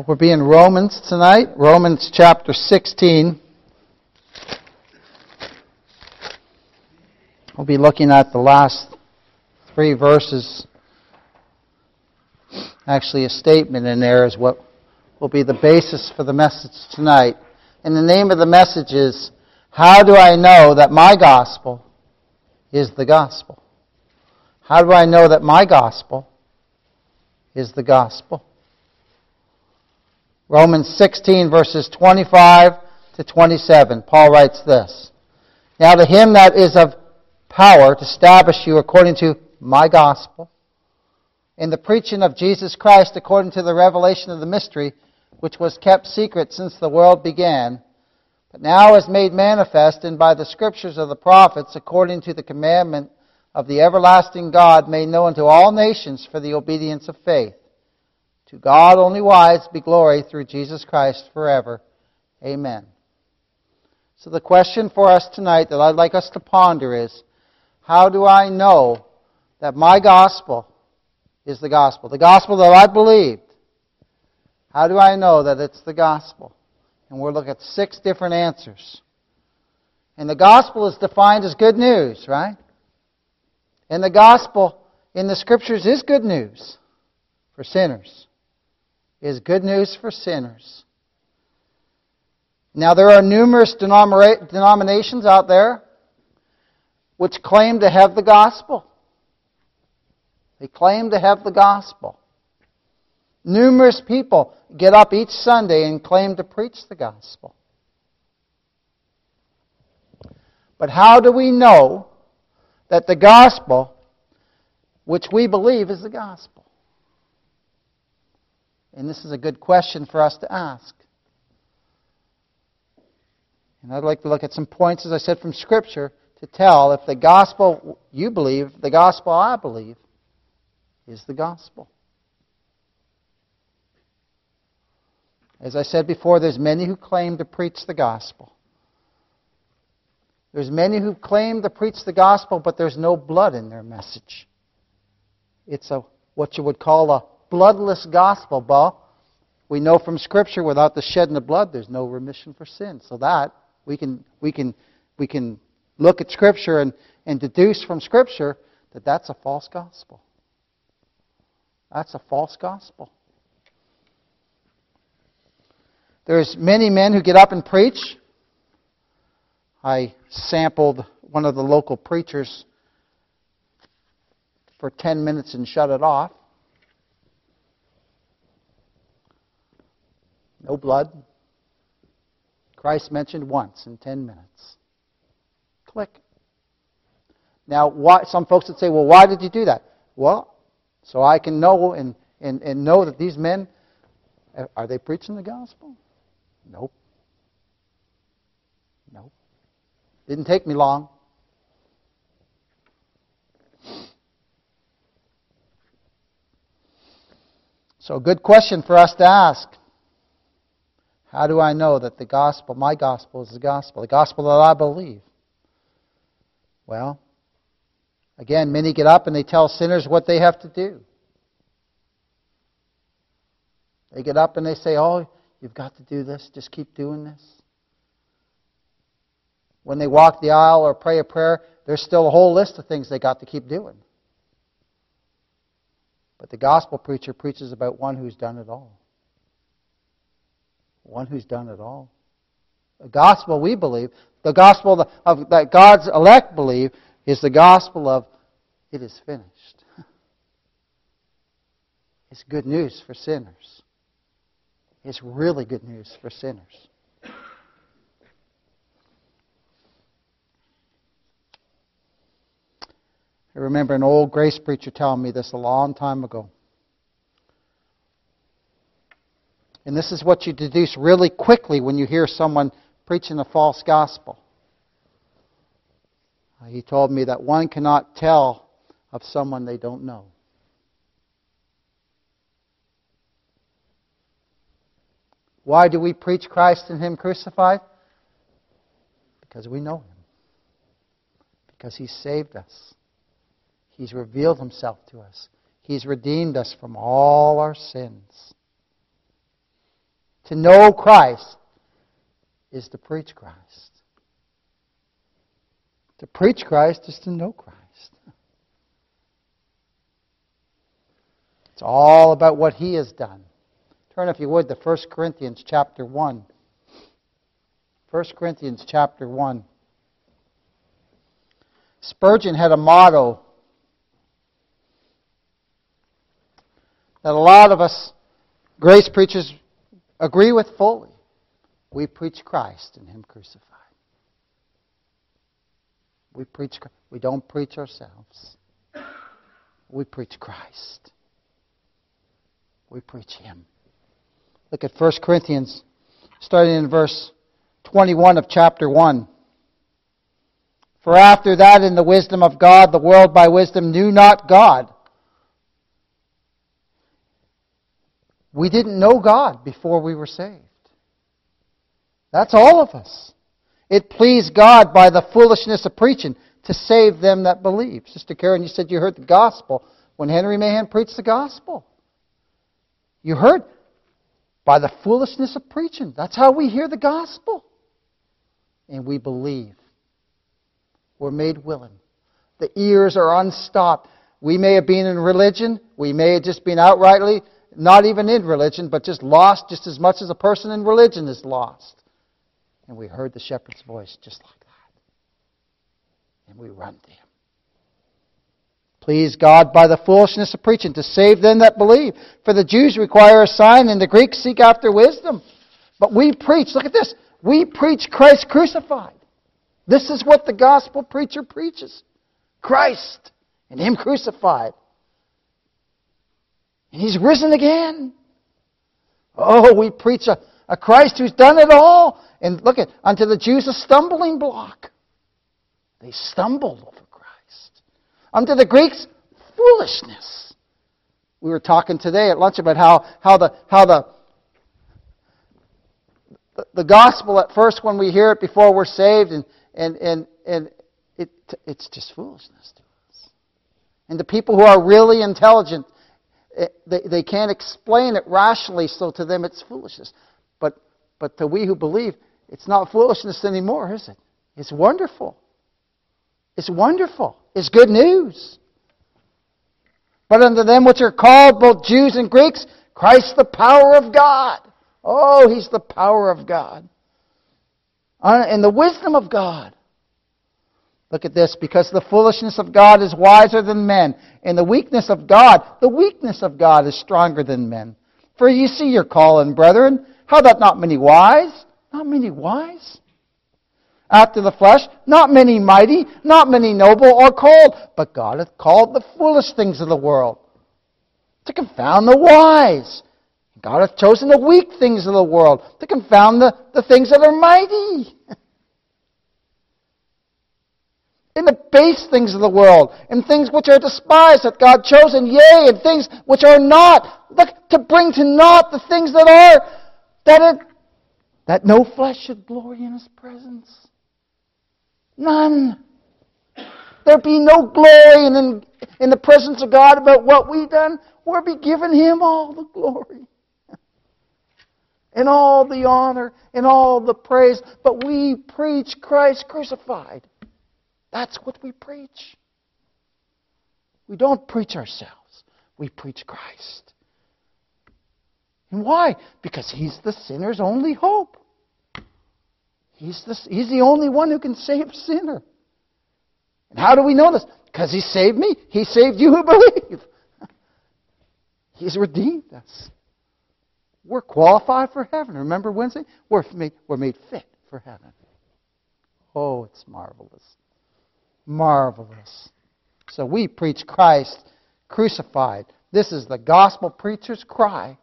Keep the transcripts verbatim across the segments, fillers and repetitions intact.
Well, we'll be in Romans tonight, Romans chapter sixteen. We'll be looking at the last three verses. Actually, a statement in there is what will be the basis for the message tonight. And the name of the message is, How Do I Know That My Gospel Is the Gospel? How do I know that my gospel is the gospel? Romans sixteen, verses twenty-five to twenty-seven, Paul writes this, Now to him that is of power to establish you according to my gospel, in the preaching of Jesus Christ according to the revelation of the mystery, which was kept secret since the world began, but now is made manifest, and by the scriptures of the prophets, according to the commandment of the everlasting God, made known to all nations for the obedience of faith. To God only wise be glory through Jesus Christ forever. Amen. So the question for us tonight that I'd like us to ponder is, how do I know that my gospel is the gospel? The gospel that I believed. How do I know that it's the gospel? And we'll look at six different answers. And the gospel is defined as good news, right? And the gospel in the scriptures is good news for sinners. is good news for sinners. Now, there are numerous denominations out there which claim to have the gospel. They claim to have the gospel. Numerous people get up each Sunday and claim to preach the gospel. But how do we know that the gospel, which we believe is the gospel? And this is a good question for us to ask. And I'd like to look at some points, as I said, from Scripture to tell if the gospel you believe, the gospel I believe, is the gospel. As I said before, there's many who claim to preach the gospel. There's many who claim to preach the gospel, but there's no blood in their message. It's a what you would call a bloodless gospel. Well, we know from Scripture, without the shedding of blood, there's no remission for sin. So that we can we can we can look at Scripture and, and deduce from Scripture that that's a false gospel. That's a false gospel. There's many men who get up and preach. I sampled one of the local preachers for ten minutes and shut it off. No blood. Christ mentioned once in ten minutes. Click. Now, why, some folks would say, well, why did you do that? Well, so I can know and, and, and know that these men, are they preaching the gospel? Nope. Nope. Didn't take me long. So a good question for us to ask. How do I know that the gospel, my gospel, is the gospel? The gospel that I believe. Well, again, many get up and they tell sinners what they have to do. They get up and they say, oh, you've got to do this. Just keep doing this. When they walk the aisle or pray a prayer, there's still a whole list of things they got to keep doing. But the gospel preacher preaches about one who's done it all. One who's done it all. The gospel we believe, the gospel of, that God's elect believe, is the gospel of it is finished. It's good news for sinners. It's really good news for sinners. I remember an old grace preacher telling me this a long time ago. And this is what you deduce really quickly when you hear someone preaching a false gospel. He told me that one cannot tell of someone they don't know. Why do we preach Christ and Him crucified? Because we know Him. Because He saved us. He's revealed Himself to us. He's redeemed us from all our sins. To know Christ is to preach Christ. To preach Christ is to know Christ. It's all about what He has done. Turn, if you would, to First Corinthians chapter one. First Corinthians chapter one. Spurgeon had a motto that a lot of us grace preachers agree with fully. We preach Christ and Him crucified. We preach. We don't preach ourselves. We preach Christ. We preach Him. Look at First Corinthians, starting in verse twenty-one of chapter one. For after that, in the wisdom of God, the world by wisdom knew not God. We didn't know God before we were saved. That's all of us. It pleased God by the foolishness of preaching to save them that believe. Sister Karen, you said you heard the gospel when Henry Mahan preached the gospel. You heard by the foolishness of preaching. That's how we hear the gospel. And we believe. We're made willing. The ears are unstopped. We may have been in religion. We may have just been outrightly not even in religion, but just lost just as much as a person in religion is lost. And we heard the shepherd's voice just like that. And we run to Him. Please God by the foolishness of preaching to save them that believe. For the Jews require a sign and the Greeks seek after wisdom. But we preach, look at this, we preach Christ crucified. This is what the gospel preacher preaches. Christ and Him crucified. And He's risen again. Oh, we preach a, a Christ who's done it all. And look at, unto the Jews a stumbling block. They stumbled over Christ. Unto the Greeks, foolishness. We were talking today at lunch about how, how the how the the gospel at first when we hear it before we're saved and And and and it it's just foolishness to us. And the people who are really intelligent, they they can't explain it rationally, so to them it's foolishness. But but to we who believe, it's not foolishness anymore, is it? It's wonderful. It's wonderful. It's good news. But unto them which are called, both Jews and Greeks, Christ the power of God. Oh, He's the power of God. And the wisdom of God. Look at this. Because the foolishness of God is wiser than men, and the weakness of God, the weakness of God is stronger than men. For you see your calling, brethren, how that not many wise, not many wise, after the flesh, not many mighty, not many noble are called, but God hath called the foolish things of the world to confound the wise. God hath chosen the weak things of the world to confound the, the things that are mighty. And the base things of the world, and things which are despised hath God chosen, yea, and things which are not, look, to bring to naught the things that are, that it, that no flesh should glory in His presence. None. There be no glory in, in the presence of God about what we've done. We'll be giving Him all the glory. And all the honor and all the praise. But we preach Christ crucified. That's what we preach. We don't preach ourselves. We preach Christ. And why? Because He's the sinner's only hope. He's the, he's the only one who can save a sinner. And how do we know this? Because He saved me. He saved you who believe. He's redeemed us. We're qualified for heaven. Remember Wednesday? We're made, we're made fit for heaven. Oh, it's marvelous. Marvelous. So we preach Christ crucified. This is the gospel preacher's cry.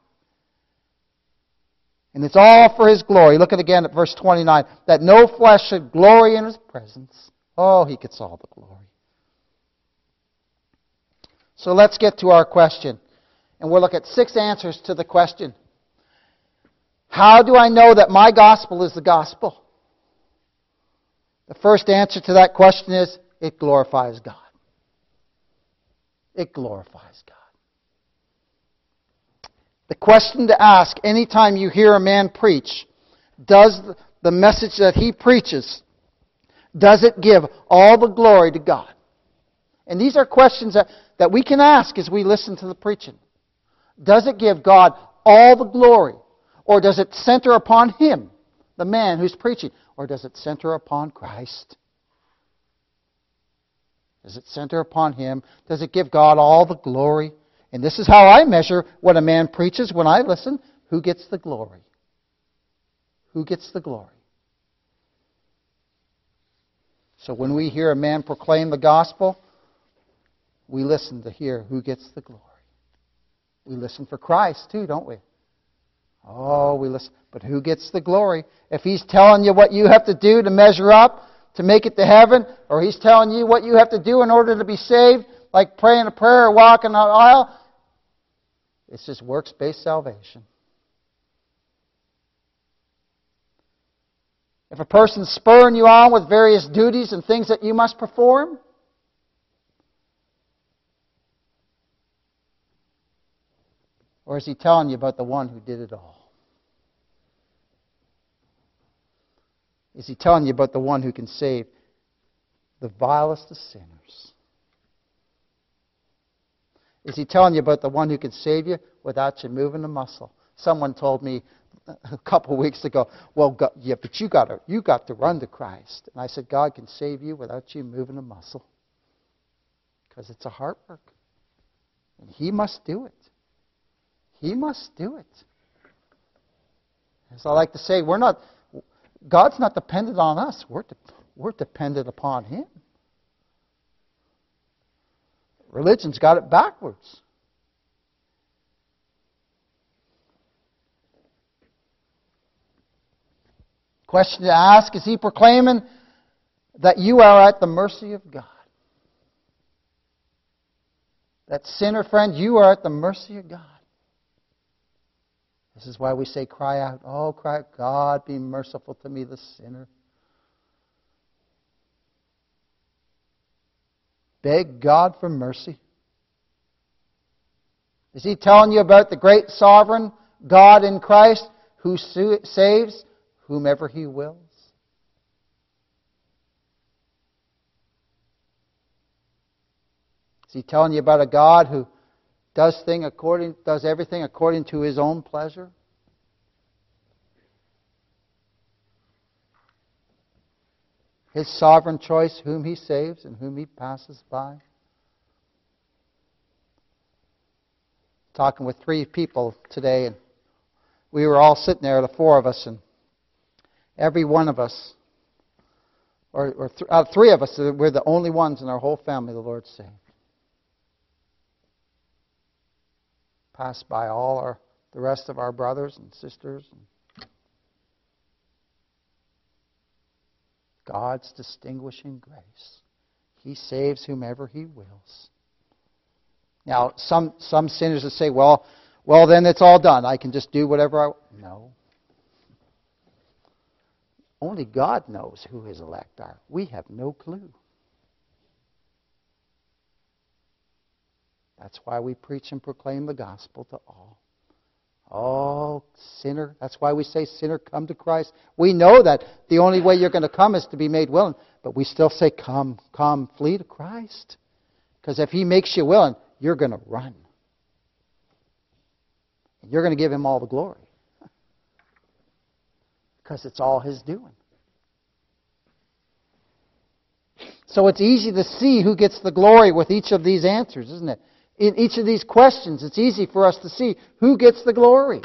And it's all for His glory. Look at again at verse twenty-nine. That no flesh should glory in His presence. Oh, He gets all the glory. So let's get to our question. And we'll look at six answers to the question. How do I know that my gospel is the gospel? The first answer to that question is, it glorifies God. It glorifies God. The question to ask anytime you hear a man preach, does the message that he preaches, does it give all the glory to God? And these are questions that, that we can ask as we listen to the preaching. Does it give God all the glory? Or does it center upon him, the man who's preaching? Or does it center upon Christ? Does it center upon him? Does it give God all the glory? And this is how I measure what a man preaches when I listen. Who gets the glory? Who gets the glory? So when we hear a man proclaim the gospel, we listen to hear who gets the glory. We listen for Christ too, don't we? Oh, we listen. But who gets the glory? If he's telling you what you have to do to measure up, to make it to heaven, or he's telling you what you have to do in order to be saved, like praying a prayer or walking an aisle, it's just works-based salvation. If a person's spurring you on with various duties and things that you must perform, or is he telling you about the one who did it all? Is he telling you about the one who can save the vilest of sinners? Is he telling you about the one who can save you without you moving a muscle? Someone told me a couple of weeks ago, well, God, yeah, but you got to, you got to run to Christ. And I said, God can save you without you moving a muscle. Because it's a heart work. And he must do it. He must do it. As I like to say, we're not, God's not dependent on us. We're, de- we're dependent upon him. Religion's got it backwards. Question to ask, is he proclaiming that you are at the mercy of God? That sinner friend, you are at the mercy of God. This is why we say, cry out, oh, cry out, God, be merciful to me, the sinner. Beg God for mercy. Is he telling you about the great sovereign God in Christ who saves whomever he wills? Is he telling you about a God who Does thing according, does everything according to his own pleasure? His sovereign choice, whom he saves and whom he passes by. Talking with three people today, and we were all sitting there, the four of us, and every one of us, or, or th- out of three of us, we're the only ones in our whole family the Lord saved. Passed by all our, the rest of our brothers and sisters. God's distinguishing grace. He saves whomever he wills. Now, some, some sinners would say, well, well, then it's all done. I can just do whatever I want. No. Only God knows who his elect are. We have no clue. That's why we preach and proclaim the gospel to all. Oh, sinner. That's why we say, sinner, come to Christ. We know that the only way you're going to come is to be made willing. But we still say, come, come, flee to Christ. Because if he makes you willing, you're going to run. And you're going to give him all the glory. Because it's all his doing. So it's easy to see who gets the glory with each of these answers, isn't it? In each of these questions, it's easy for us to see who gets the glory.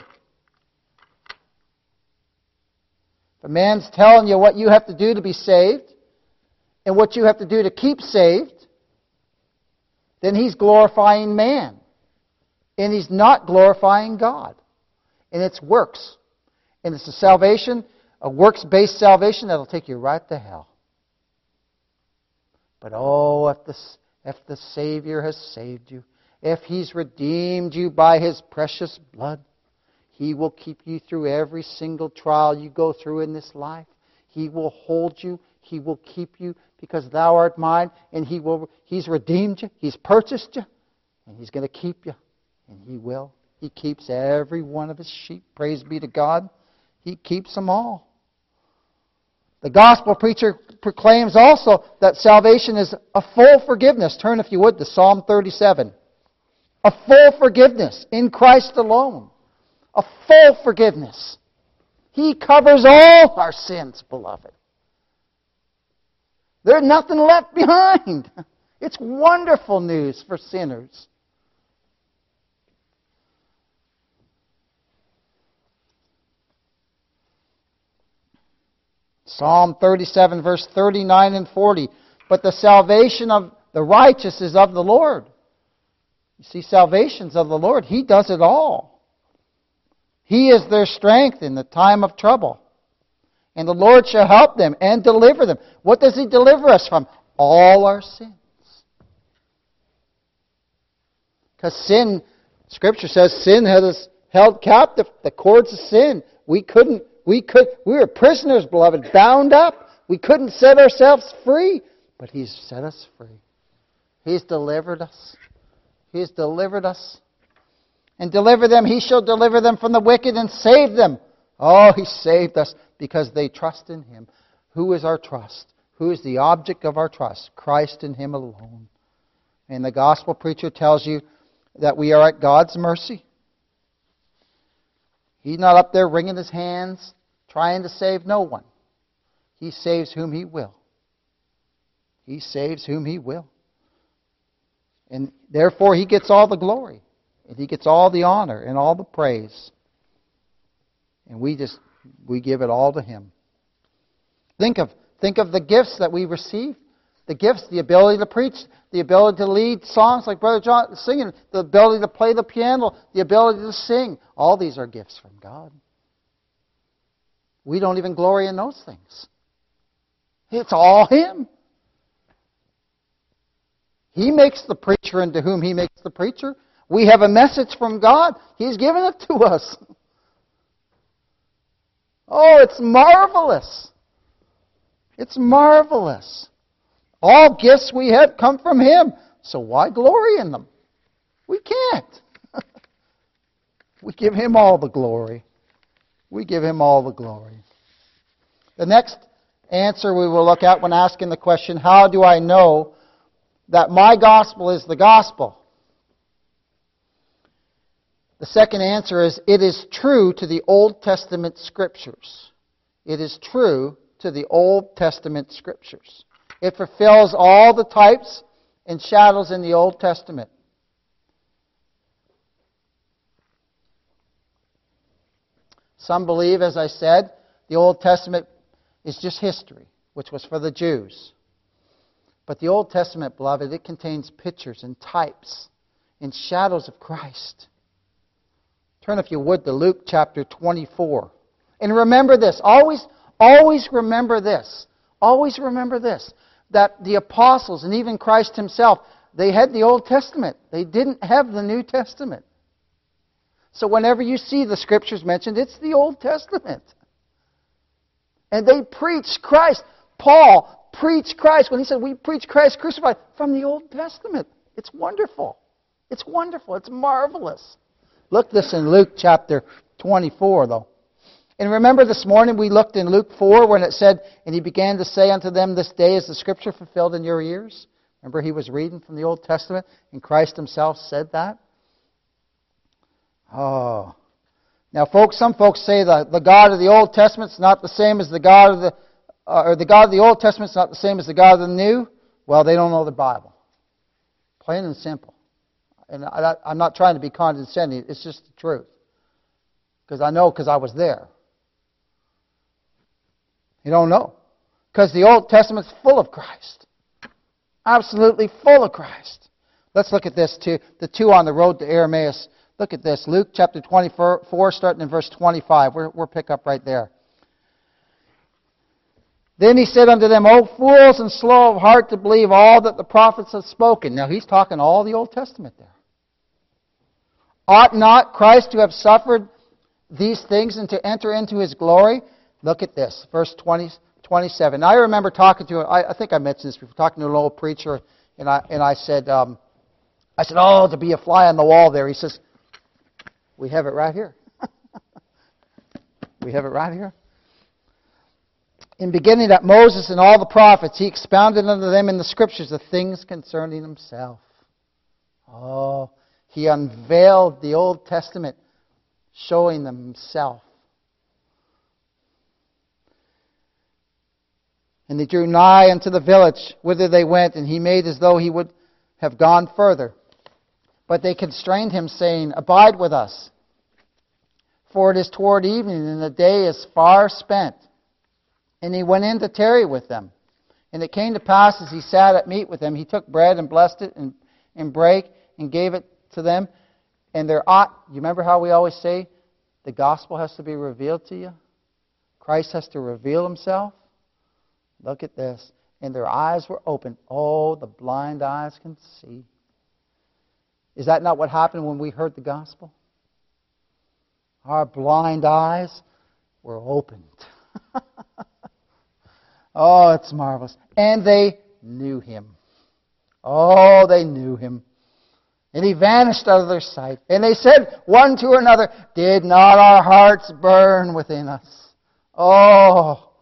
The man's telling you what you have to do to be saved and what you have to do to keep saved. Then he's glorifying man. And he's not glorifying God. And it's works. And it's a salvation, a works-based salvation that'll take you right to hell. But oh, if the, if the Savior has saved you, if he's redeemed you by his precious blood, he will keep you through every single trial you go through in this life. He will hold you. He will keep you because thou art mine. And he will. He's redeemed you. He's purchased you. And he's going to keep you. And he will. He keeps every one of his sheep. Praise be to God. He keeps them all. The gospel preacher proclaims also that salvation is a full forgiveness. Turn, if you would, to Psalm thirty-seven. A full forgiveness in Christ alone. A full forgiveness. He covers all our sins, beloved. There's nothing left behind. It's wonderful news for sinners. Psalm thirty-seven, verse thirty-nine and forty. But the salvation of the righteous is of the Lord. You see, salvation's of the Lord. He does it all. He is their strength in the time of trouble. And the Lord shall help them and deliver them. What does He deliver us from? All our sins. Because sin, Scripture says, sin has us held captive. The cords of sin. We couldn't We could, we were prisoners, beloved, bound up. We couldn't set ourselves free. But He's set us free. He's delivered us. He's delivered us. And deliver them, He shall deliver them from the wicked and save them. Oh, He saved us because they trust in Him. Who is our trust? Who is the object of our trust? Christ and Him alone. And the gospel preacher tells you that we are at God's mercy. He's not up there wringing His hands, trying to save no one. He saves whom He will. He saves whom He will. And therefore, He gets all the glory. And He gets all the honor and all the praise. And we just, we give it all to Him. Think of, think of the gifts that we receive. The gifts, the ability to preach, the ability to lead songs like Brother John singing, the ability to play the piano, the ability to sing. All these are gifts from God. We don't even glory in those things. It's all Him. He makes the preacher and to whom He makes the preacher. We have a message from God. He's given it to us. Oh, it's marvelous. It's marvelous. All gifts we have come from Him. So why glory in them? We can't. We give Him all the glory. We give Him all the glory. The next answer we will look at when asking the question, how do I know that my gospel is the gospel? The second answer is, it is true to the Old Testament Scriptures. It is true to the Old Testament Scriptures. It fulfills all the types and shadows in the Old Testament. Some believe, as I said, the Old Testament is just history, which was for the Jews. But the Old Testament, beloved, it contains pictures and types and shadows of Christ. Turn, if you would, to Luke chapter twenty-four. And remember this. Always, always remember this. Always remember this. That the apostles and even Christ Himself, they had the Old Testament. They didn't have the New Testament. So whenever you see the Scriptures mentioned, it's the Old Testament. And they preached Christ. Paul preached Christ. When he said, we preach Christ crucified, from the Old Testament. It's wonderful. It's wonderful. It's marvelous. Look this in Luke chapter twenty-four, though. And remember this morning we looked in Luke four when it said, and He began to say unto them, this day is the Scripture fulfilled in your ears. Remember, He was reading from the Old Testament, and Christ Himself said that. Oh. Now, folks, some folks say the, the God of the Old Testament's not the same as the God of the, uh, or the God of the Old Testament's not the same as the God of the New. Well, they don't know the Bible. Plain and simple. And I, I'm not trying to be condescending. It's just the truth. Because I know, because I was there. You don't know. Because the Old Testament's full of Christ. Absolutely full of Christ. Let's look at this too. The two on the road to Emmaus. Look at this. Luke chapter twenty-four, starting in verse twenty-five. We're, we'll pick up right there. Then He said unto them, O fools and slow of heart to believe all that the prophets have spoken. Now He's talking all the Old Testament there. Ought not Christ to have suffered these things and to enter into His glory? Look at this, verse twenty, twenty-seven. I remember talking to, I, I think I mentioned this before, talking to an old preacher, and I and I said, um, I said, oh, to be a fly on the wall there. He says, We have it right here. We have it right here. In beginning at Moses and all the prophets, he expounded unto them in the Scriptures the things concerning himself. Oh, he unveiled the Old Testament, showing them himself. And they drew nigh unto the village, whither they went, and he made as though he would have gone further. But they constrained him, saying, Abide with us, for it is toward evening, and the day is far spent. And he went in to tarry with them. And it came to pass, as he sat at meat with them, he took bread and blessed it and, and brake and gave it to them. And their ought, you remember how we always say, the gospel has to be revealed to you? Christ has to reveal himself? Look at this. And their eyes were open. Oh, the blind eyes can see. Is that not what happened when we heard the gospel? Our blind eyes were opened. Oh, it's marvelous. And they knew him. Oh, they knew him. And he vanished out of their sight. And they said one to another, Did not our hearts burn within us? Oh,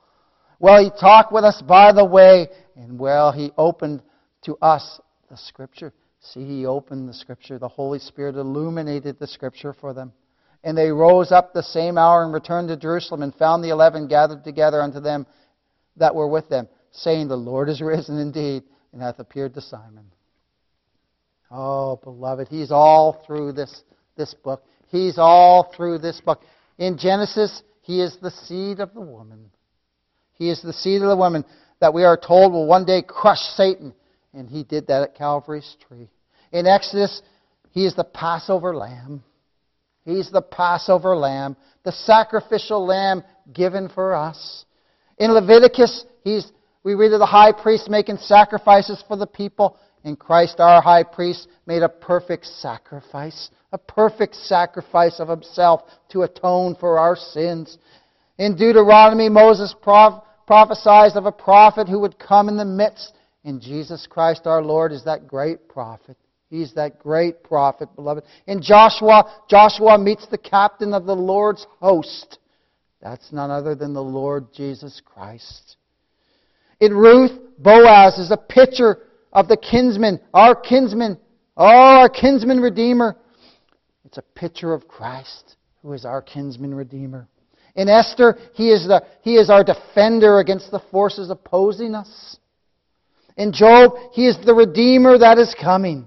well, he talked with us by the way. And well, he opened to us the Scripture. See, he opened the Scripture. The Holy Spirit illuminated the Scripture for them. And they rose up the same hour and returned to Jerusalem and found the eleven gathered together unto them that were with them, saying, The Lord is risen indeed, and hath appeared to Simon. Oh, beloved, he's all through this, this book. He's all through this book. In Genesis, he is the seed of the woman. He is the seed of the woman that we are told will one day crush Satan. And he did that at Calvary's tree. In Exodus, he is the Passover lamb. He's the Passover lamb, the sacrificial lamb given for us. In Leviticus, he's, we read of the high priest making sacrifices for the people. In Christ, our high priest made a perfect sacrifice, a perfect sacrifice of himself to atone for our sins. In Deuteronomy, Moses prof- prophesied of a prophet who would come in the midst. And Jesus Christ, our Lord, is that great prophet. He's that great prophet, beloved. In Joshua, Joshua meets the captain of the Lord's host. That's none other than the Lord Jesus Christ. In Ruth, Boaz is a picture of the kinsman, our kinsman, oh, our kinsman redeemer. It's a picture of Christ, who is our kinsman redeemer. In Esther, he is the he is our defender against the forces opposing us. In Job, he is the redeemer that is coming.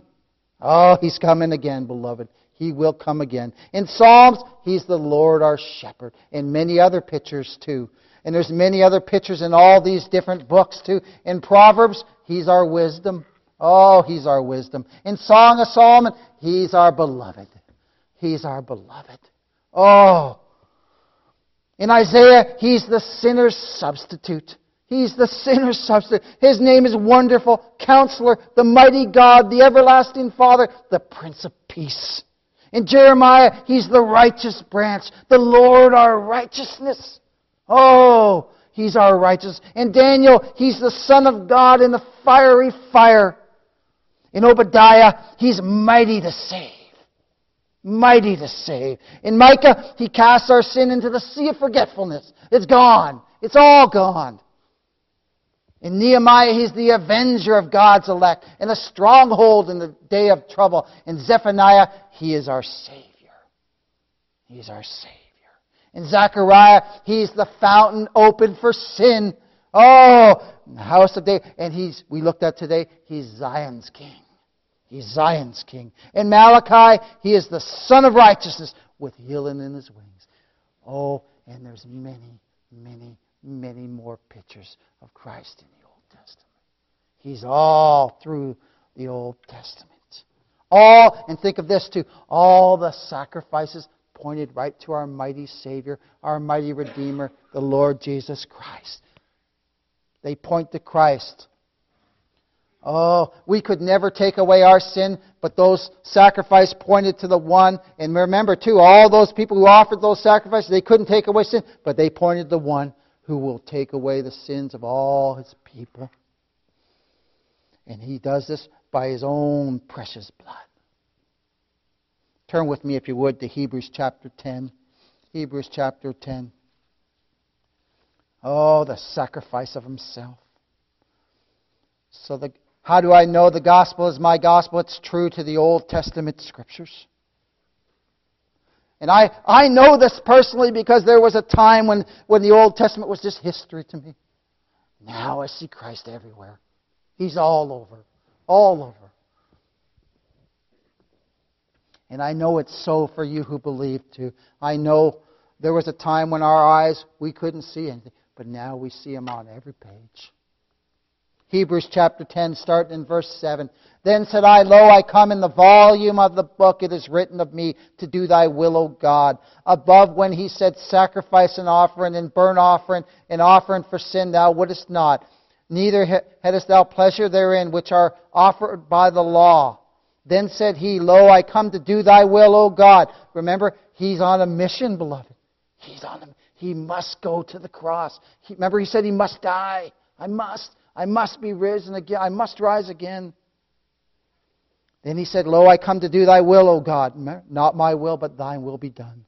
Oh, he's coming again, beloved. He will come again. In Psalms, he's the Lord our shepherd. And many other pictures too. And there's many other pictures in all these different books too. In Proverbs, he's our wisdom. Oh, he's our wisdom. In Song of Solomon, he's our beloved. He's our beloved. Oh. In Isaiah, he's the sinner's substitute. He's the sinner's substitute. His name is Wonderful, Counselor, the Mighty God, the Everlasting Father, the Prince of Peace. In Jeremiah, he's the righteous branch, the Lord our righteousness. Oh, he's our righteous. In Daniel, he's the Son of God in the fiery fire. In Obadiah, he's mighty to save. Mighty to save. In Micah, he casts our sin into the sea of forgetfulness. It's gone. It's all gone. In Nehemiah, he's the avenger of God's elect and a stronghold in the day of trouble. In Zephaniah, he is our Savior. He's our Savior. In Zechariah, he's the fountain open for sin. Oh, in the house of David. And he's, we looked at today, he's Zion's king. He's Zion's king. In Malachi, he is the Son of Righteousness with healing in his wings. Oh, and there's many, many, many more pictures of Christ in the Old Testament. He's all through the Old Testament. All, and think of this too, all the sacrifices pointed right to our mighty Savior, our mighty Redeemer, the Lord Jesus Christ. They point to Christ. Oh, we could never take away our sin, but those sacrifices pointed to the one. And remember too, all those people who offered those sacrifices, they couldn't take away sin, but they pointed to the one who will take away the sins of all his people. And he does this by his own precious blood. Turn with me, if you would, to Hebrews chapter ten. Hebrews chapter ten. Oh, the sacrifice of himself. So the, how do I know the gospel is my gospel? It's true to the Old Testament scriptures. And I, I know this personally because there was a time when, when the Old Testament was just history to me. Now I see Christ everywhere. He's all over. All over. And I know it's so for you who believe too. I know there was a time when our eyes, we couldn't see anything. But now we see Him on every page. Hebrews chapter ten, starting in verse seven. Then said I, Lo, I come in the volume of the book. It is written of me to do Thy will, O God. Above when He said, Sacrifice and offering and burnt offering and offering for sin Thou wouldest not. Neither hadst Thou pleasure therein, which are offered by the law. Then said He, Lo, I come to do Thy will, O God. Remember, He's on a mission, beloved. He's on a, He must go to the cross. He, remember, He said He must die. I must. I must be risen again. I must rise again. Then He said, Lo, I come to do Thy will, O God. Not my will, but Thine will be done.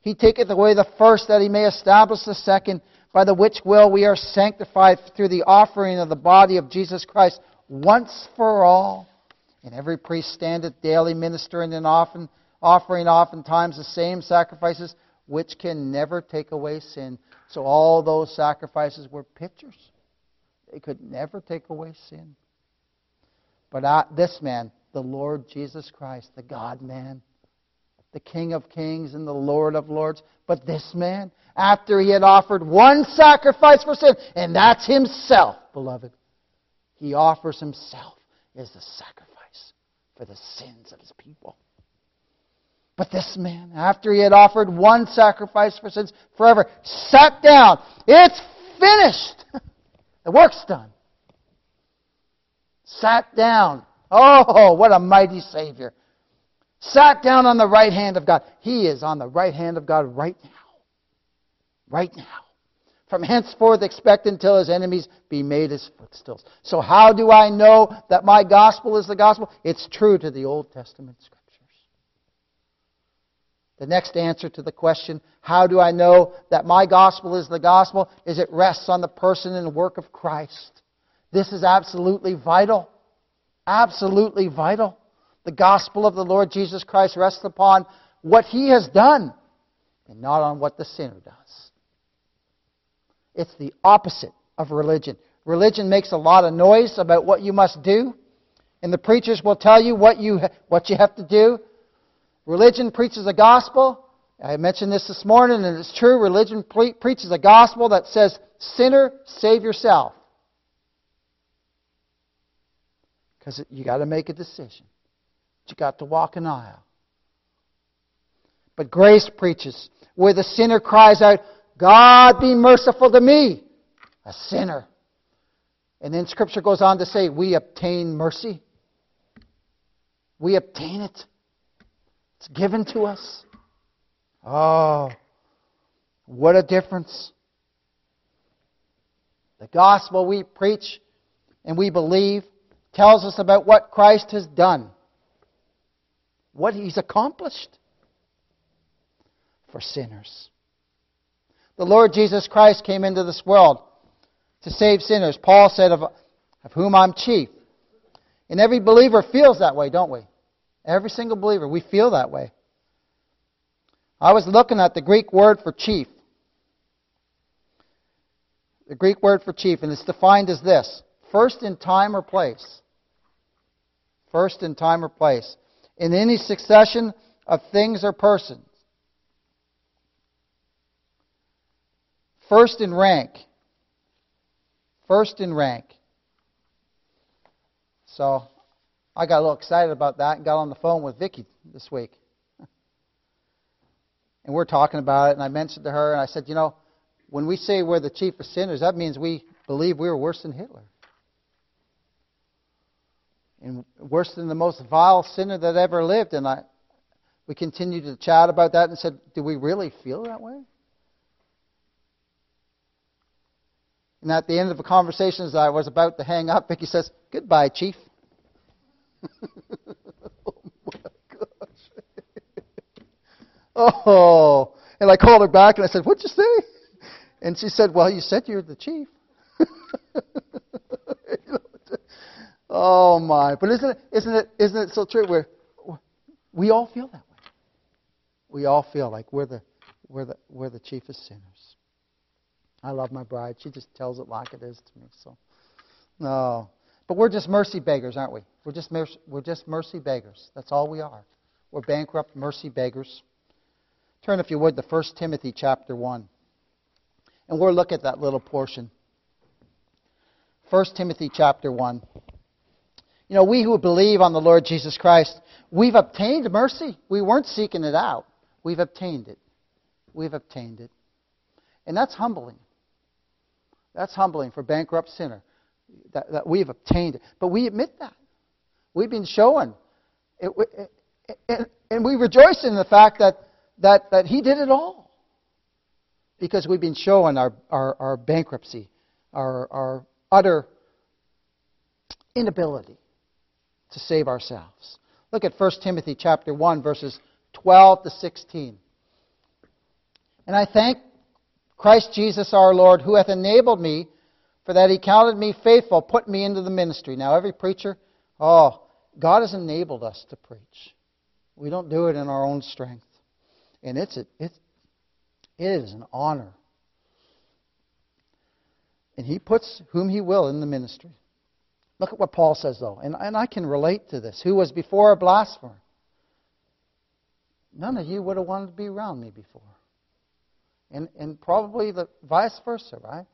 He taketh away the first, that He may establish the second, by the which will we are sanctified through the offering of the body of Jesus Christ once for all. And every priest standeth daily ministering and often offering oftentimes the same sacrifices, which can never take away sin. So all those sacrifices were pictures. They could never take away sin. But I, this man, the Lord Jesus Christ, the God-man, the King of kings and the Lord of lords, but this man, after He had offered one sacrifice for sin, and that's Himself, beloved, He offers Himself as the sacrifice for the sins of His people. But this man, after He had offered one sacrifice for sins forever, sat down. It's finished. The work's done. Sat down. Oh, what a mighty Savior. Sat down on the right hand of God. He is on the right hand of God right now. Right now. From henceforth expect until His enemies be made His footstools. So how do I know that my gospel is the gospel? It's true to the Old Testament scriptures. The next answer to the question, how do I know that my gospel is the gospel, is it rests on the person and work of Christ. This is absolutely vital. Absolutely vital. The gospel of the Lord Jesus Christ rests upon what He has done and not on what the sinner does. It's the opposite of religion. Religion makes a lot of noise about what you must do, and the preachers will tell you what you, what you have to do. Religion preaches a gospel. I mentioned this this morning, and it's true. Religion pre- preaches a gospel that says, sinner, save yourself. Because you got to make a decision. You got to walk an aisle. But grace preaches where the sinner cries out, God be merciful to me, a sinner. And then Scripture goes on to say, we obtain mercy. We obtain it. It's given to us. Oh, what a difference. The gospel we preach and we believe tells us about what Christ has done. What He's accomplished for sinners. The Lord Jesus Christ came into this world to save sinners. Paul said, of, of whom I'm chief. And every believer feels that way, don't we? Every single believer, we feel that way. I was looking at the Greek word for chief. The Greek word for chief, and it's defined as this. First in time or place. First in time or place. In any succession of things or persons. First in rank. First in rank. So, I got a little excited about that and got on the phone with Vicky this week. And we're talking about it, and I mentioned to her, and I said, you know, when we say we're the chief of sinners, that means we believe we were worse than Hitler. And worse than the most vile sinner that ever lived. And I, we continued to chat about that and said, do we really feel that way? And at the end of the conversation, as I was about to hang up, Vicky says, goodbye, Chief. Oh, my gosh. Oh. And I called her back and I said, what'd you say? And she said, well, you said you're the chief. Oh, my. But isn't it, isn't it, isn't it so true? We're, we all feel that way. We all feel like we're the, we're the, we're the chief of sinners. I love my bride. She just tells it like it is to me. So, no. But we're just mercy beggars, aren't we? We're just mercy, we're just mercy beggars. That's all we are. We're bankrupt mercy beggars. Turn, if you would, to First Timothy chapter one. And we'll look at that little portion. First Timothy chapter one. You know, we who believe on the Lord Jesus Christ, we've obtained mercy. We weren't seeking it out. We've obtained it. We've obtained it. And that's humbling. That's humbling for bankrupt sinner, that, that we've obtained it. But we admit that. We've been shown. It, it, it, it, and we rejoice in the fact that, that, that He did it all. Because we've been shown our, our, our bankruptcy, our, our utter inability to save ourselves. Look at First Timothy chapter one, verses twelve to sixteen. And I thank Christ Jesus our Lord, who hath enabled me, for that He counted me faithful, put me into the ministry. Now every preacher, oh, God has enabled us to preach. We don't do it in our own strength. And it's a, it's, it is an honor. And He puts whom He will in the ministry. Look at what Paul says, though. And, and I can relate to this. Who was before a blasphemer. None of you would have wanted to be around me before. And, and probably the vice versa, right?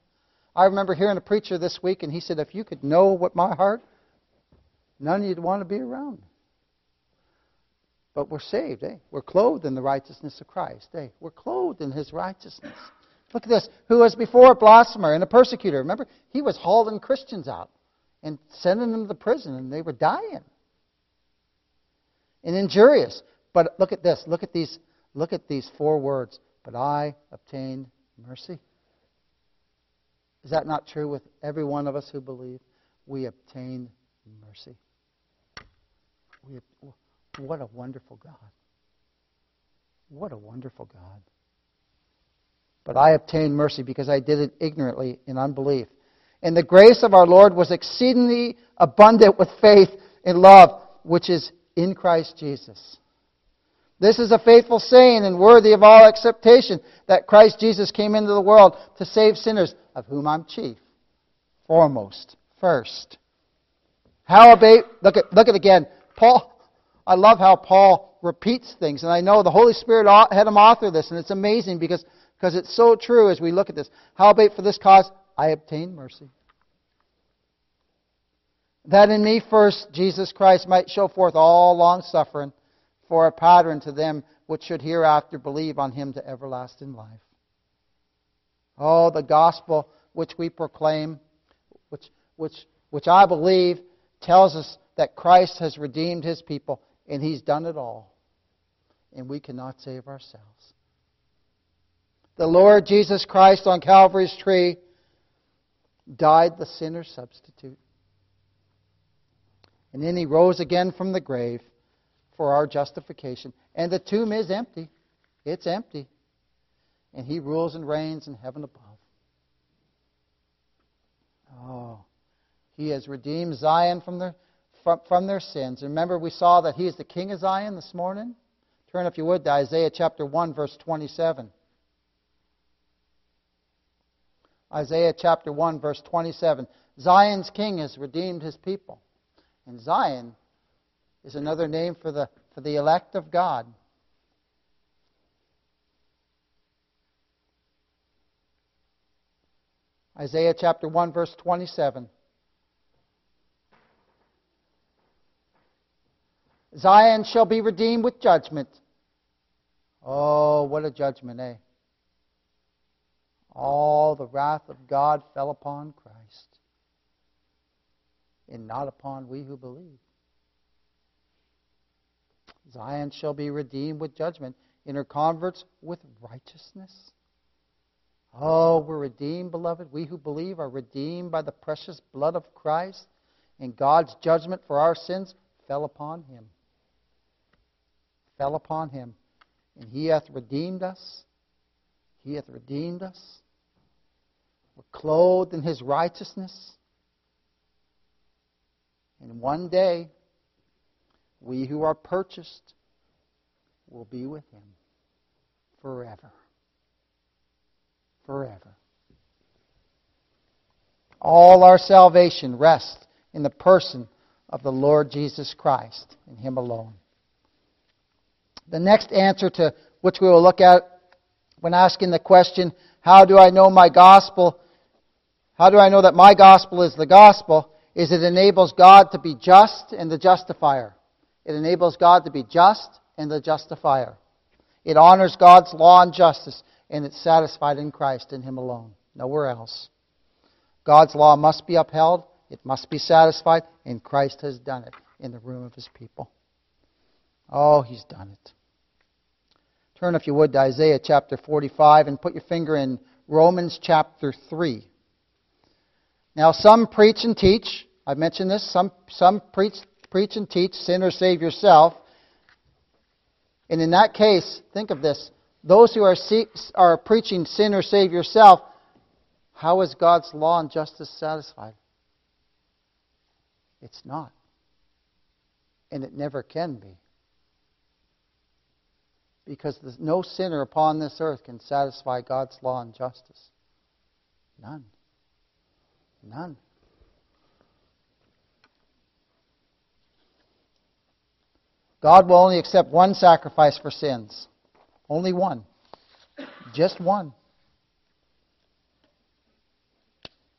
I remember hearing a preacher this week, and he said, if you could know what my heart, none of you'd want to be around me. But we're saved, eh? We're clothed in the righteousness of Christ, eh? We're clothed in His righteousness. Look at this. Who was before a blasphemer and a persecutor. Remember, he was hauling Christians out and sending them to prison, and they were dying. And injurious. But look at this. Look at these, look at these four words. But I obtained mercy. Is that not true with every one of us who believe? We obtained mercy. We, what a wonderful God. What a wonderful God. But I obtained mercy because I did it ignorantly in unbelief. And the grace of our Lord was exceedingly abundant with faith and love, which is in Christ Jesus. This is a faithful saying and worthy of all acceptation, that Christ Jesus came into the world to save sinners, of whom I'm chief, foremost, first. How about, look at, look at again, Paul, I love how Paul repeats things, and I know the Holy Spirit had him author this, and it's amazing because, because it's so true as we look at this. How about for this cause, I obtained mercy. That in me first Jesus Christ might show forth all long-suffering, for a pattern to them which should hereafter believe on Him to everlasting life. Oh, the gospel which we proclaim, which which which I believe, tells us that Christ has redeemed His people, and He's done it all. And we cannot save ourselves. The Lord Jesus Christ on Calvary's tree died the sinner's substitute. And then He rose again from the grave for our justification. And the tomb is empty. It's empty. And He rules and reigns in heaven above. Oh, He has redeemed Zion from their, from, from their sins. Remember, we saw that He is the King of Zion this morning. Turn, if you would, to Isaiah chapter one, verse twenty-seven. Isaiah chapter one, verse twenty-seven. Zion's King has redeemed His people. And Zion is another name for the for the elect of God. Isaiah chapter one, verse twenty-seven. Zion shall be redeemed with judgment. Oh, what a judgment, eh? All the wrath of God fell upon Christ, and not upon we who believe. Zion shall be redeemed with judgment, and her converts with righteousness. Oh, we're redeemed, beloved. We who believe are redeemed by the precious blood of Christ, and God's judgment for our sins fell upon Him. Fell upon Him. and he hath redeemed us. He hath redeemed us. We're clothed in his righteousness. And one day, we who are purchased will be with him forever. Forever. All our salvation rests in the person of the Lord Jesus Christ and him alone. The next answer to which we will look at when asking the question, how do I know my gospel? How do I know that my gospel is the gospel? Is it enables God to be just and the justifier. It enables God to be just and the justifier. It honors God's law and justice, and it's satisfied in Christ and him alone, nowhere else. God's law must be upheld, it must be satisfied, and Christ has done it in the room of his people. Oh, he's done it. Turn, if you would, to Isaiah chapter forty-five and put your finger in Romans chapter three. Now, some preach and teach. I've mentioned this. Some some preach preach and teach, sin or save yourself. And in that case, think of this. Those who are are preaching sin or save yourself, how is God's law and justice satisfied? It's not. And it never can be. Because no sinner upon this earth can satisfy God's law and justice. None. None. God will only accept one sacrifice for sins. Only one. Just one.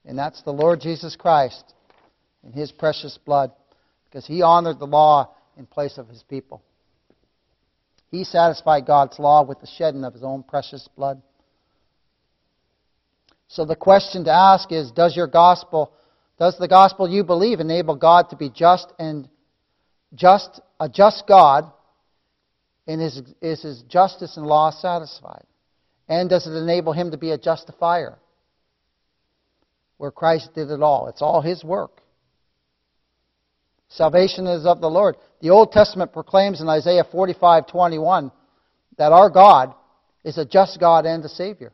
And that's the Lord Jesus Christ in his precious blood. Because he honored the law in place of his people. He satisfied God's law with the shedding of his own precious blood. So the question to ask is, does your gospel, does the gospel you believe enable God to be just and just a just God, and is, is his justice and law satisfied? And does it enable him to be a justifier? Where Christ did it all. It's all his work. Salvation is of the Lord. The Old Testament proclaims in Isaiah forty-five twenty-one that our God is a just God and a Savior.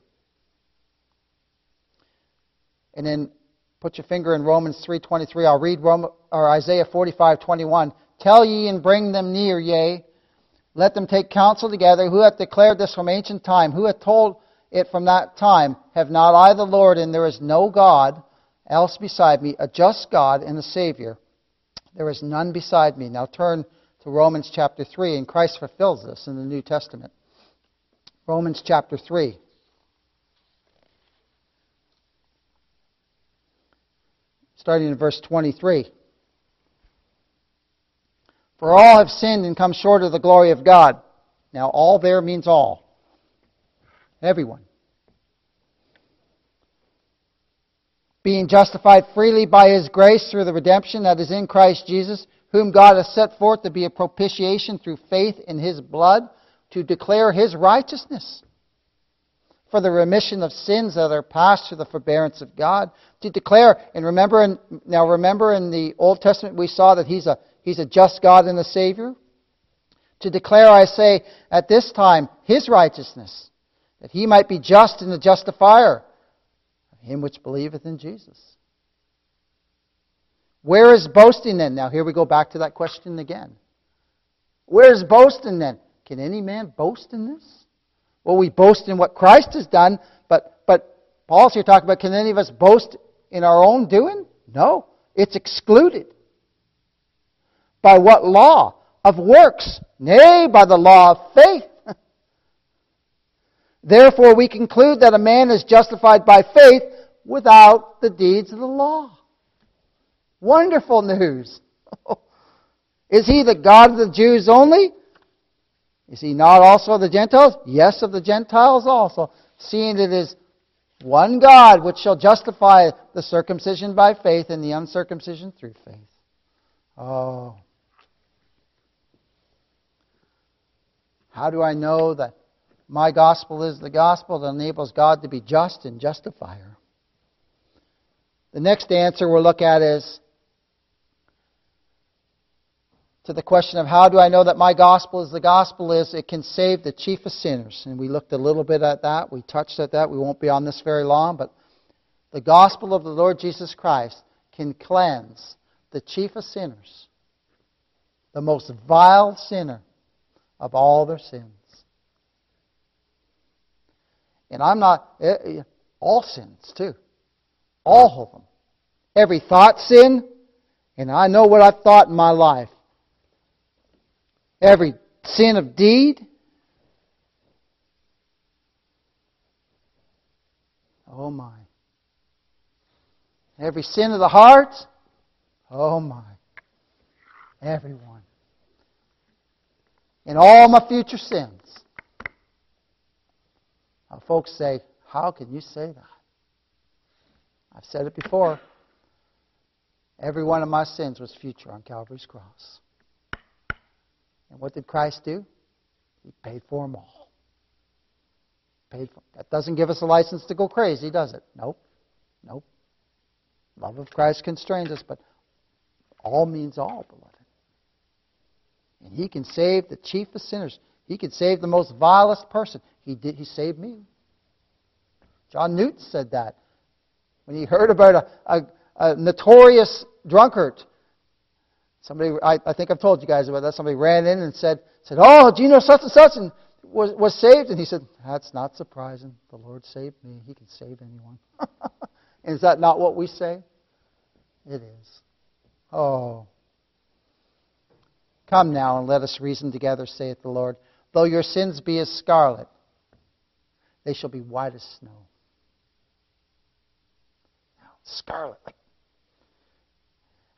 And then put your finger in Romans three twenty-three. I'll read Rome, or Isaiah forty-five twenty-one. Tell ye and bring them near, yea. Let them take counsel together. Who hath declared this from ancient time? Who hath told it from that time? Have not I the Lord, and there is no God else beside me, a just God and a Savior. There is none beside me. Now turn to Romans chapter three, and Christ fulfills this in the New Testament. Romans chapter three. Starting in verse twenty-three. For all have sinned and come short of the glory of God. Now all there means all. Everyone. Being justified freely by his grace through the redemption that is in Christ Jesus, whom God has set forth to be a propitiation through faith in his blood, to declare his righteousness for the remission of sins that are past through the forbearance of God, to declare, and remember, in, now remember in the Old Testament we saw that he's a, he's a just God and a Savior, to declare, I say, at this time, his righteousness, that he might be just and the justifier, him which believeth in Jesus. Where is boasting then? Now here we go back to that question again. Where is boasting then? Can any man boast in this? Well, we boast in what Christ has done, but, but Paul's here talking about, can any of us boast in our own doing? No. It's excluded. By what law? Of works. Nay, by the law of faith. Therefore, we conclude that a man is justified by faith without the deeds of the law. Wonderful news. Is he the God of the Jews only? Is he not also of the Gentiles? Yes, of the Gentiles also, seeing it is one God which shall justify the circumcision by faith and the uncircumcision through faith. Oh. How do I know that my gospel is the gospel that enables God to be just and justifier? The next answer we'll look at is, to the question of how do I know that my gospel is the gospel is, it can save the chief of sinners. And we looked a little bit at that. We touched at that. We won't be on this very long. But the gospel of the Lord Jesus Christ can cleanse the chief of sinners, the most vile sinner, of all their sins. And I'm not... all sins too. All of them. Every thought sin. And I know what I've thought in my life. Every sin of deed. Oh my. Every sin of the heart. Oh my. Everyone. And all my future sins. Now folks say, how can you say that? I've said it before. Every one of my sins was future on Calvary's cross. And what did Christ do? He paid for them all. Paid for them. That doesn't give us a license to go crazy, does it? Nope. Nope. Love of Christ constrains us, but all means all, beloved. And He can save the chief of sinners. He can save the most vilest person. He did. He saved me. John Newton said that when he heard about a, a, a notorious drunkard. Somebody, I, I think I've told you guys about that. Somebody ran in and said, "said Oh, do you know such and such and was was saved?" And he said, "That's not surprising. The Lord saved me. He can save anyone." Is that not what we say? It is. Oh. Come now and let us reason together, saith the Lord. Though your sins be as scarlet, they shall be white as snow. Scarlet. Like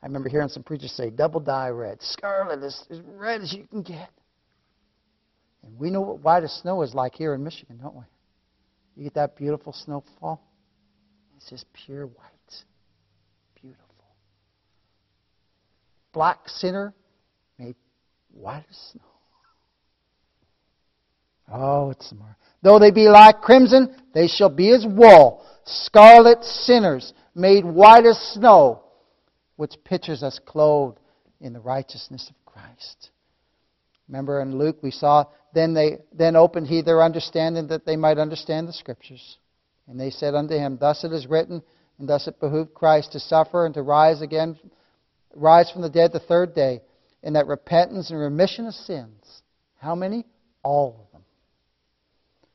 I remember hearing some preachers say, double dye red. Scarlet is as red as you can get. And we know what white as snow is like here in Michigan, don't we? You get that beautiful snowfall. It's just pure white. Beautiful. Black sinner made white as snow. Oh, it's the mark. Though they be like crimson, they shall be as wool. Scarlet sinners made white as snow, which pictures us clothed in the righteousness of Christ. Remember in Luke we saw, then they then opened he their understanding that they might understand the Scriptures. And they said unto him, thus it is written, and thus it behooved Christ to suffer and to rise again, rise from the dead the third day, and that repentance and remission of sins, how many? All of them,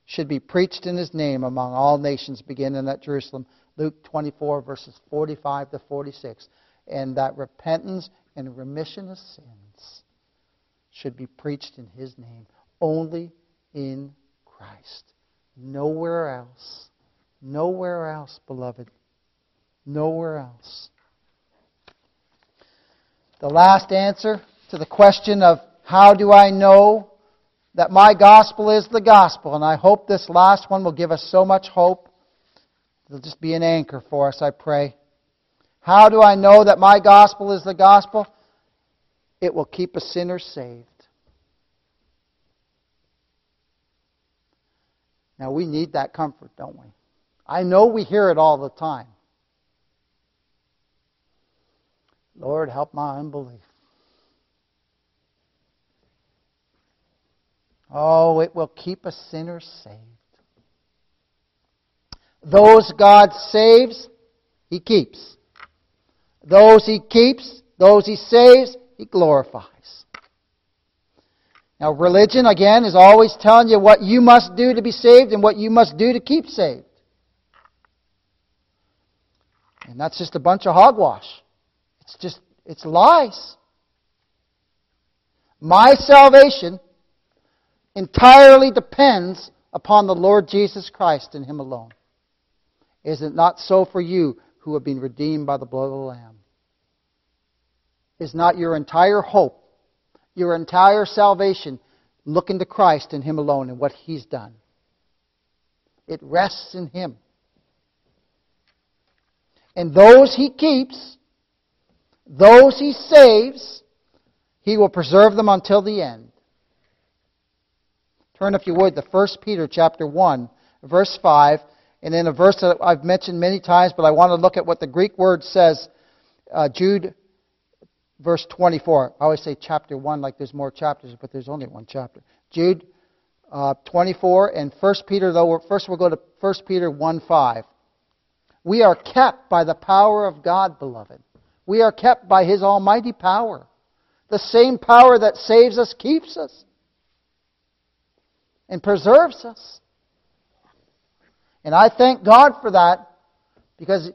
should be preached in His name among all nations, beginning at Jerusalem. Luke twenty-four, verses forty-five to forty-six. And that repentance and remission of sins should be preached in His name, only in Christ. Nowhere else. Nowhere else, beloved. Nowhere else. The last answer to the question of how do I know that my gospel is the gospel, and I hope this last one will give us so much hope. It'll just be an anchor for us, I pray. How do I know that my gospel is the gospel? It will keep a sinner saved. Now we need that comfort, don't we? I know we hear it all the time. Lord, help my unbelief. Oh, it will keep a sinner saved. Those God saves, He keeps. Those He keeps, those He saves, He glorifies. Now, religion, again, is always telling you what you must do to be saved and what you must do to keep saved. And that's just a bunch of hogwash. It's just, it's lies. My salvation entirely depends upon the Lord Jesus Christ and Him alone. Is it not so for you who have been redeemed by the blood of the Lamb? Is not your entire hope, your entire salvation, looking to Christ and Him alone and what He's done? It rests in Him. And those He keeps, those He saves, He will preserve them until the end. Turn, if you would, to First Peter chapter one, verse five, and then a verse that I've mentioned many times, but I want to look at what the Greek word says. Uh, Jude verse twenty-four. I always say chapter one like there's more chapters, but there's only one chapter. Jude uh, twenty-four and First Peter, though. First we'll go to First Peter one five. We are kept by the power of God, beloved. We are kept by His almighty power. The same power that saves us keeps us and preserves us. And I thank God for that, because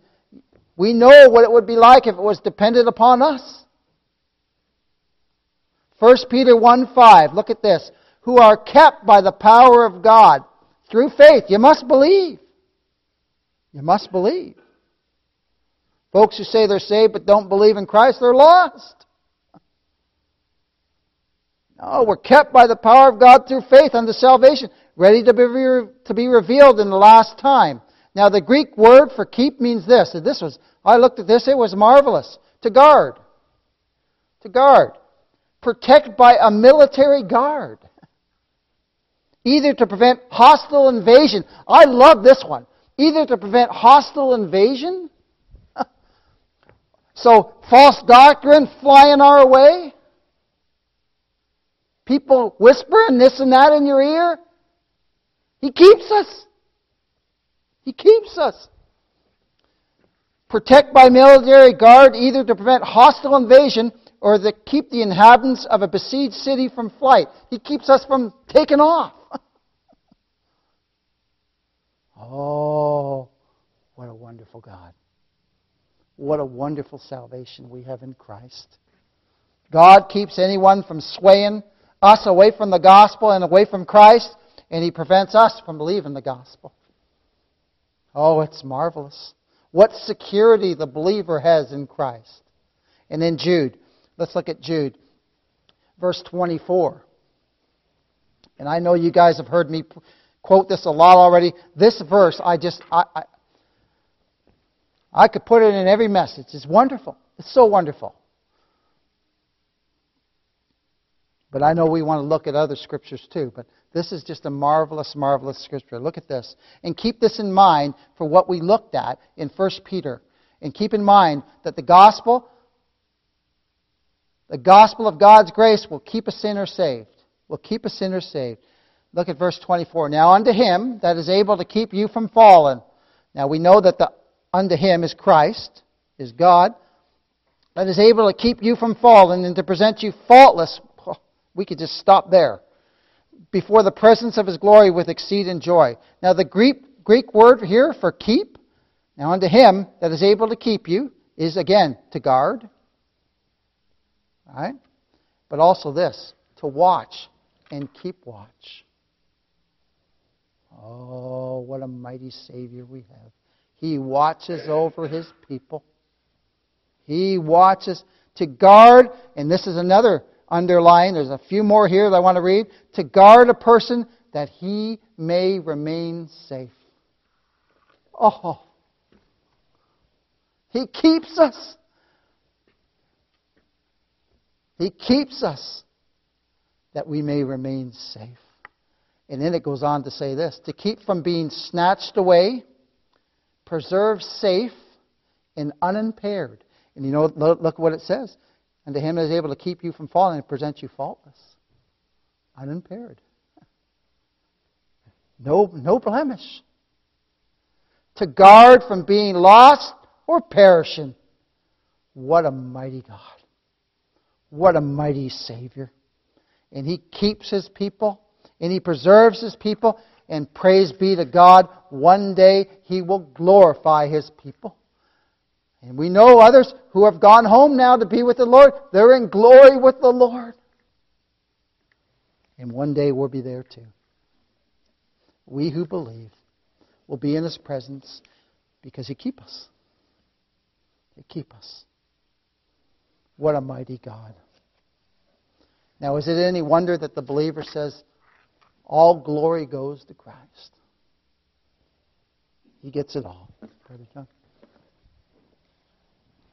we know what it would be like if it was dependent upon us. First Peter one five, look at this. Who are kept by the power of God through faith. You must believe. You must believe. Folks who say they're saved but don't believe in Christ, they're lost. No, we're kept by the power of God through faith unto salvation, ready to be, re- to be revealed in the last time. Now, the Greek word for keep means this. And this was, I looked at this, it was marvelous. To guard. To guard. Protect by a military guard. Either to prevent hostile invasion. I love this one. Either to prevent hostile invasion. So, false doctrine flying our way. People whispering this and that in your ear. He keeps us. He keeps us. Protect by military guard, either to prevent hostile invasion or to keep the inhabitants of a besieged city from flight. He keeps us from taking off. Oh, what a wonderful God. What a wonderful salvation we have in Christ. God keeps anyone from swaying us away from the gospel and away from Christ, and He prevents us from believing the gospel. Oh, it's marvelous. What security the believer has in Christ. And in Jude, let's look at Jude, verse twenty-four. And I know you guys have heard me quote this a lot already. This verse, I just, I, I, I could put it in every message. It's wonderful. It's so wonderful. But I know we want to look at other scriptures too. But this is just a marvelous, marvelous scripture. Look at this. And keep this in mind for what we looked at in First Peter. And keep in mind that the gospel, the gospel of God's grace will keep a sinner saved. Will keep a sinner saved. Look at verse twenty-four. Now unto Him that is able to keep you from falling. Now we know that the unto Him is Christ, is God, that is able to keep you from falling and to present you faultless. We could just stop there. Before the presence of His glory with exceeding joy. Now the Greek, Greek word here for keep, now unto Him that is able to keep you, is again to guard. All right? But also this, to watch and keep watch. Oh, what a mighty Savior we have. He watches over His people. He watches to guard, and this is another underline, there's a few more here that I want to read. To guard a person that he may remain safe. Oh. He keeps us. He keeps us that we may remain safe. And then it goes on to say this. To keep from being snatched away, preserve safe and unimpaired. And you know, look what it says. And to Him that is able to keep you from falling and present you faultless. Unimpaired. No, no blemish. To guard from being lost or perishing. What a mighty God. What a mighty Savior. And He keeps His people. And He preserves His people. And praise be to God, one day He will glorify His people. And we know others who have gone home now to be with the Lord. They're in glory with the Lord. And one day we'll be there too. We who believe will be in His presence because He keeps us. He keeps us. What a mighty God. Now, is it any wonder that the believer says, all glory goes to Christ? He gets it all. Brother John.